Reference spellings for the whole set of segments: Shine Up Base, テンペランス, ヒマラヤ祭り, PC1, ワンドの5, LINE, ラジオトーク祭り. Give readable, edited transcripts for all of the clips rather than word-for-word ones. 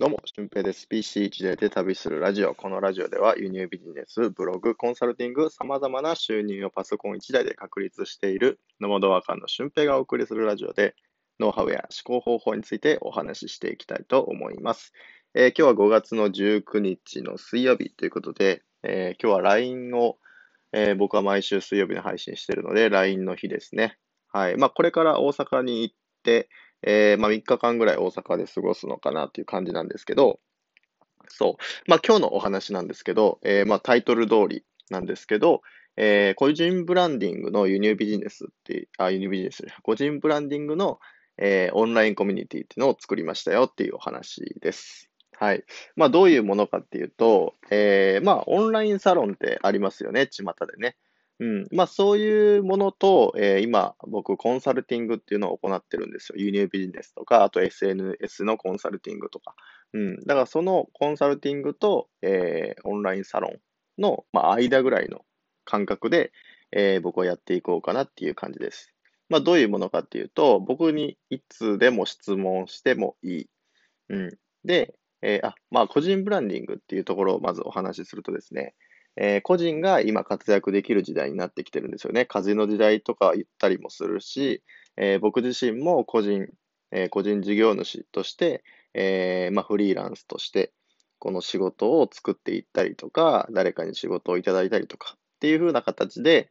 どうも、俊平です。PC1 で旅するラジオ。このラジオでは輸入ビジネス、ブログ、コンサルティング、様々な収入をパソコン1台で確立しているノマドワーカーの俊平がお送りするラジオで、ノウハウや思考方法についてお話ししていきたいと思います。今日は5月の19日の水曜日ということで、今日は LINE を、僕は毎週水曜日に配信しているので、LINE の日ですね。はい。これから大阪に行って、3日間ぐらい大阪で過ごすのかなという感じなんですけど、そう。今日のお話なんですけど、タイトル通りなんですけど、個人ブランディングの個人ブランディングの、オンラインコミュニティっていうのを作りましたよっていうお話です。はい。どういうものかっていうと、オンラインサロンってありますよね、巷でね。うん。そういうものと、今、僕、コンサルティングっていうのを行ってるんですよ。輸入ビジネスとか、あと SNS のコンサルティングとか。うん。だから、そのコンサルティングと、オンラインサロンの、間ぐらいの感覚で、僕はやっていこうかなっていう感じです。どういうものかっていうと、僕にいつでも質問してもいい。うん。で、個人ブランディングっていうところをまずお話しするとですね、個人が今活躍できる時代になってきてるんですよね。風の時代とか言ったりもするし、僕自身も個人事業主として、フリーランスとしてこの仕事を作っていったりとか、誰かに仕事をいただいたりとかっていう風な形で、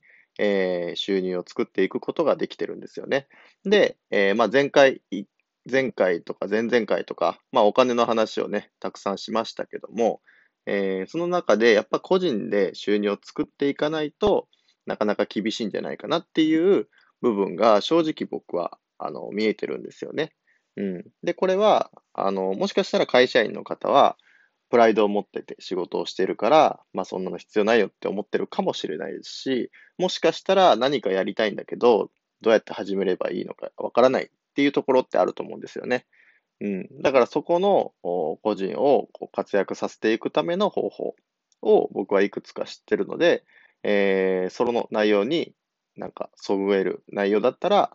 収入を作っていくことができてるんですよね。で、前回とか前々回とか、お金の話をね、たくさんしましたけども、その中でやっぱ個人で収入を作っていかないとなかなか厳しいんじゃないかなっていう部分が正直僕は見えてるんですよね。うん。で、これはもしかしたら会社員の方はプライドを持ってて仕事をしてるから、そんなの必要ないよって思ってるかもしれないですし、もしかしたら何かやりたいんだけどどうやって始めればいいのかわからないっていうところってあると思うんですよね。うん、だからそこの個人を活躍させていくための方法を僕はいくつか知ってるので、その内容にそぐえる内容だったら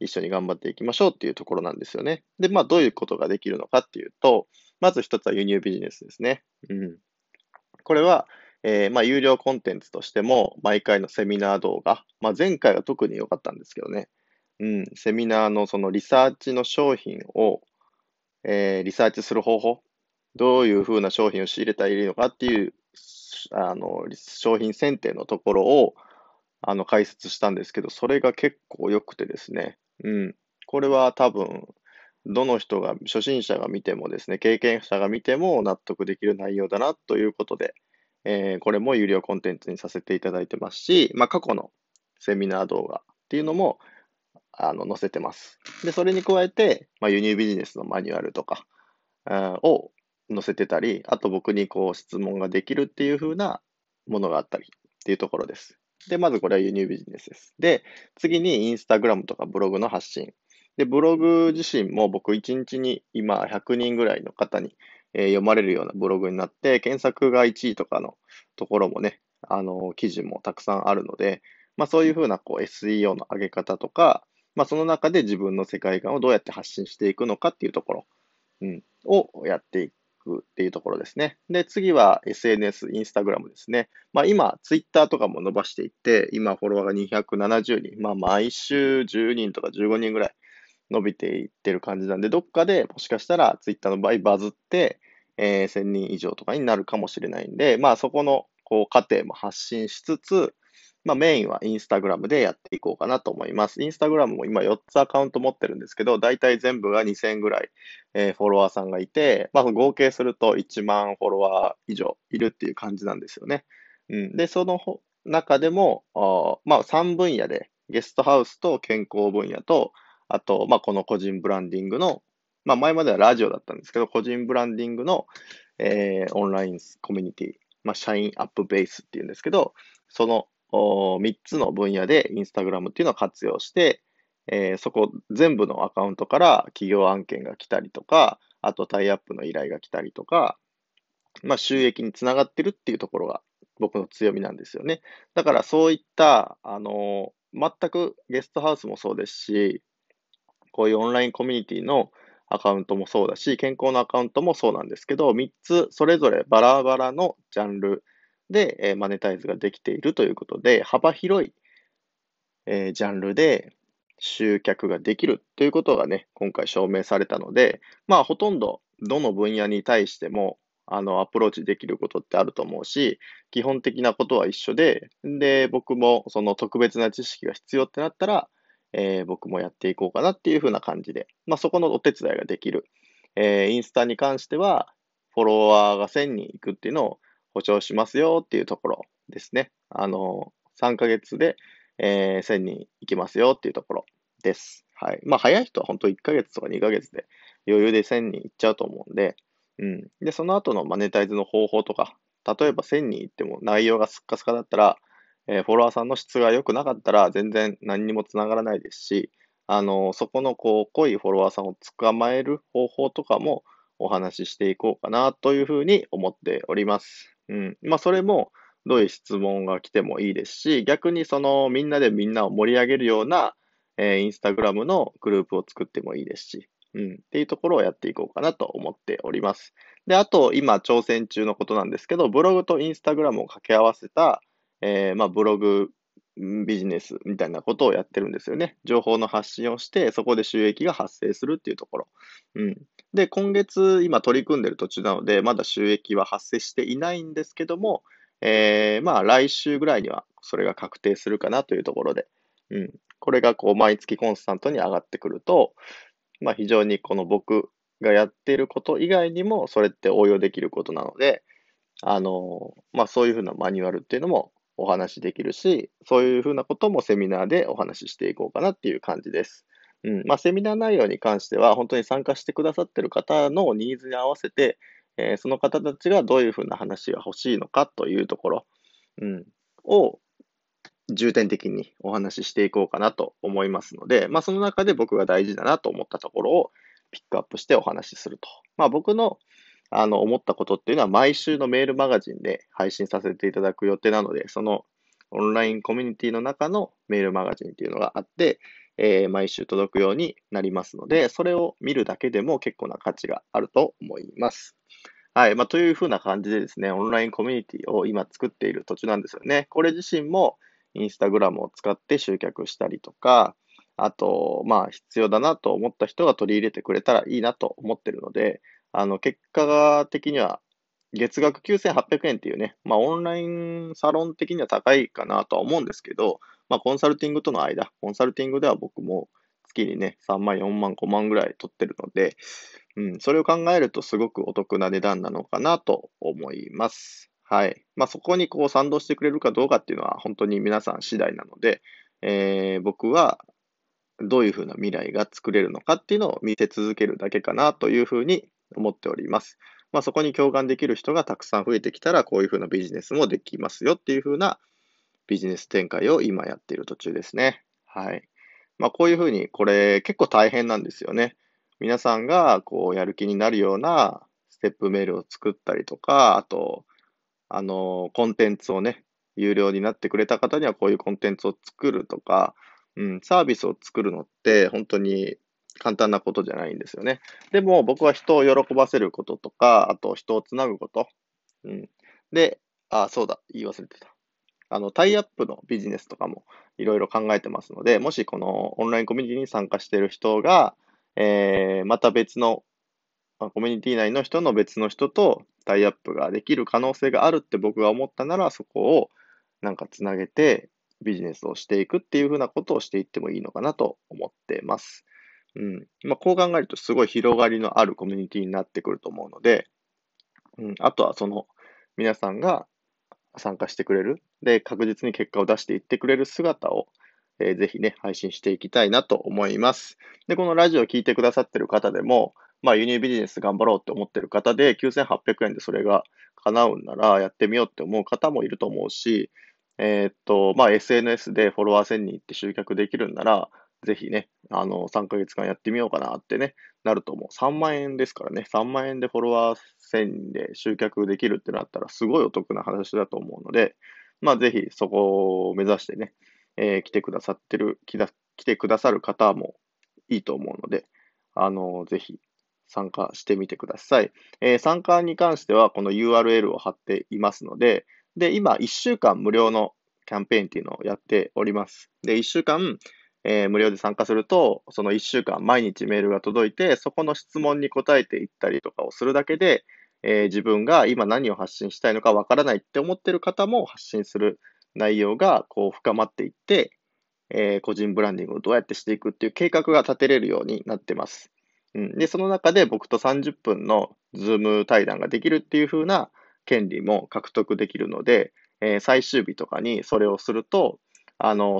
一緒に頑張っていきましょうっていうところなんですよね。で、どういうことができるのかっていうと、まず一つは輸入ビジネスですね。うん、これは、有料コンテンツとしても毎回のセミナー動画、前回は特に良かったんですけどね、うん、セミナーのそのリサーチの商品をリサーチする方法、どういう風な商品を仕入れたらいいのかっていう、商品選定のところを、解説したんですけど、それが結構良くてですね、うん。これは多分、初心者が見てもですね、経験者が見ても納得できる内容だなということで、これも有料コンテンツにさせていただいてますし、過去のセミナー動画っていうのも、載せてます。で、それに加えて、輸入ビジネスのマニュアルとか、を載せてたり、あと僕に質問ができるっていう風なものがあったりっていうところです。で、まずこれは輸入ビジネスです。で、次にインスタグラムとかブログの発信。で、ブログ自身も僕1日に今100人ぐらいの方に読まれるようなブログになって、検索が1位とかのところもね、記事もたくさんあるので、そういう風なSEO の上げ方とか、その中で自分の世界観をどうやって発信していくのかっていうところ、うん、をやっていくっていうところですね。で、次は SNS、インスタグラムですね。今、ツイッターとかも伸ばしていって、今フォロワーが270人、毎週10人とか15人ぐらい伸びていってる感じなんで、どっかでもしかしたらツイッターの場合バズって、1000人以上とかになるかもしれないんで、そこの過程も発信しつつ、メインはインスタグラムでやっていこうかなと思います。インスタグラムも今4つアカウント持ってるんですけど、だいたい全部が2000ぐらい、フォロワーさんがいて、合計すると1万フォロワー以上いるっていう感じなんですよね。うん、で、その中でも、3分野でゲストハウスと健康分野と、あと、この個人ブランディングの、前まではラジオだったんですけど、個人ブランディングの、オンラインコミュニティ、Shine Up Base っていうんですけど、その3つの分野でインスタグラムっていうのを活用して、そこ全部のアカウントから企業案件が来たりとか、あとタイアップの依頼が来たりとか、収益につながってるっていうところが僕の強みなんですよね。だからそういった、全くゲストハウスもそうですし、こういうオンラインコミュニティのアカウントもそうだし、健康のアカウントもそうなんですけど、3つそれぞれバラバラのジャンルで、マネタイズができているということで、幅広い、ジャンルで集客ができるということがね、今回証明されたので、まあほとんどどの分野に対してもアプローチできることってあると思うし、基本的なことは一緒で、僕もその特別な知識が必要ってなったら、僕もやっていこうかなっていう風な感じで、まあ、そこのお手伝いができる。インスタに関しては、フォロワーが1000人いくっていうのを保証しますよっていうところですね。3ヶ月で、1000人いきますよっていうところです。はい。まあ、早い人は本当1ヶ月とか2ヶ月で余裕で1000人いっちゃうと思うんで、で、その後のマネタイズの方法とか、例えば1000人いっても内容がスッカスカだったら、フォロワーさんの質が良くなかったら全然何にもつながらないですし、そこの濃いフォロワーさんを捕まえる方法とかもお話ししていこうかなというふうに思っております。まあ、それもどういう質問が来てもいいですし、逆にみんなでみんなを盛り上げるような、インスタグラムのグループを作ってもいいですし、っていうところをやっていこうかなと思っております。で、あと、今挑戦中のことなんですけど、ブログとインスタグラムを掛け合わせた、まあ、ブログビジネスみたいなことをやってるんですよね。情報の発信をして、そこで収益が発生するっていうところ。で、今月、今取り組んでる途中なので、まだ収益は発生していないんですけども、まあ、来週ぐらいにはそれが確定するかなというところで、これが毎月コンスタントに上がってくると、まあ非常に僕がやっていること以外にもそれって応用できることなので、まあそういうふうなマニュアルっていうのもお話しできるし、そういうふうなこともセミナーでお話ししていこうかなっていう感じです。まあセミナー内容に関しては本当に参加してくださってる方のニーズに合わせて、その方たちがどういうふうな話が欲しいのかというところ、を重点的にお話ししていこうかなと思いますので、まあその中で僕が大事だなと思ったところをピックアップしてお話しすると。まあ僕の思ったことっていうのは毎週のメールマガジンで配信させていただく予定なので、そのオンラインコミュニティの中のメールマガジンっていうのがあって、毎週届くようになりますので、それを見るだけでも結構な価値があると思います。はい。まあというふうな感じでですね、オンラインコミュニティを今作っている途中なんですよね。これ自身もインスタグラムを使って集客したりとか、あと、まあ、必要だなと思った人が取り入れてくれたらいいなと思ってるので、結果的には、月額9800円っていうね、まあ、オンラインサロン的には高いかなとは思うんですけど、まあ、コンサルティングとの間、コンサルティングでは僕も月にね、3万、4万、5万ぐらい取ってるので、それを考えるとすごくお得な値段なのかなと思います。はい。まあ、そこに賛同してくれるかどうかっていうのは本当に皆さん次第なので、僕はどういうふうな未来が作れるのかっていうのを見せ続けるだけかなというふうに思っております。まあ、そこに共感できる人がたくさん増えてきたら、こういうふうなビジネスもできますよっていうふうなビジネス展開を今やっている途中ですね。はい。まあ、こういうふうに、これ結構大変なんですよね。皆さんがやる気になるようなステップメールを作ったりとか、あと、コンテンツをね、有料になってくれた方にはこういうコンテンツを作るとか、サービスを作るのって本当に簡単なことじゃないんですよね。でも僕は人を喜ばせることとか、あと人をつなぐこと。で、あ、そうだ、言い忘れてた。タイアップのビジネスとかもいろいろ考えてますので、もしこのオンラインコミュニティに参加している人が、また別のコミュニティ内の人の別の人とタイアップができる可能性があるって僕が思ったなら、そこをなんかつなげてビジネスをしていくっていうふうなことをしていってもいいのかなと思ってます。まあ、こう考えるとすごい広がりのあるコミュニティになってくると思うので、あとは皆さんが参加してくれる。で、確実に結果を出していってくれる姿をぜひね、配信していきたいなと思います。で、このラジオを聞いてくださってる方でも、まあ、輸入ビジネス頑張ろうって思ってる方で、9800円でそれが叶うんならやってみようって思う方もいると思うし、まあ、SNS でフォロワー1000人って集客できるんなら、ぜひね、3ヶ月間やってみようかなってね、なると思う。3万円ですからね、3万円でフォロワー1000人で集客できるってなったら、すごいお得な話だと思うので、まあ、ぜひそこを目指してね、来てくださる方もいいと思うので、ぜひ、参加してみてください。参加に関してはこの URL を貼っていますので、今1週間無料のキャンペーンっていうのをやっております。で、1週間、無料で参加すると、その1週間毎日メールが届いて、そこの質問に答えていったりとかをするだけで、自分が今何を発信したいのかわからないって思ってる方も発信する内容がこう深まっていって、個人ブランディングをどうやってしていくっていう計画が立てれるようになってます。で、その中で僕と30分のズーム対談ができるっていう風な権利も獲得できるので、最終日とかにそれをすると、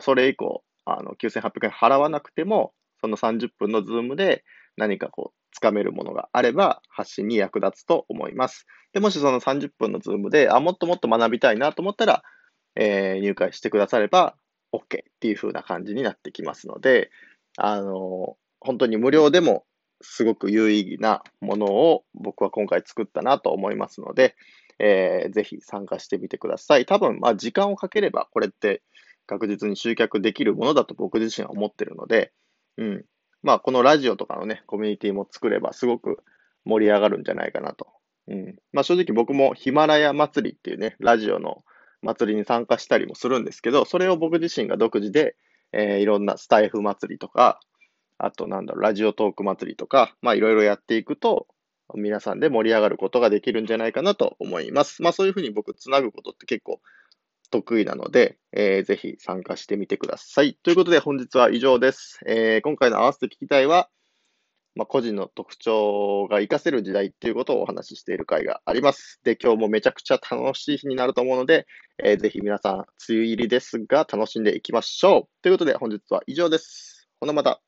それ以降、9800円払わなくても、その30分のズームで何かこう、つかめるものがあれば発信に役立つと思います。で、もしその30分のズームで、もっともっと学びたいなと思ったら、入会してくだされば OK っていう風な感じになってきますので、本当に無料でもすごく有意義なものを僕は今回作ったなと思いますので、ぜひ参加してみてください。多分、時間をかければこれって確実に集客できるものだと僕自身は思ってるので、このラジオとかのね、コミュニティも作ればすごく盛り上がるんじゃないかなと。正直僕もヒマラヤ祭りっていうね、ラジオの祭りに参加したりもするんですけど、それを僕自身が独自で、いろんなスタイフ祭りとか、あとラジオトーク祭りとか、いろいろやっていくと、皆さんで盛り上がることができるんじゃないかなと思います。そういうふうに僕、つなぐことって結構得意なので、ぜひ参加してみてください。ということで本日は以上です。今回の合わせて聞きたいは、個人の特徴が活かせる時代っていうことをお話ししている回があります。で、今日もめちゃくちゃ楽しい日になると思うので、ぜひ皆さん、梅雨入りですが楽しんでいきましょう。ということで本日は以上です。ほなまた。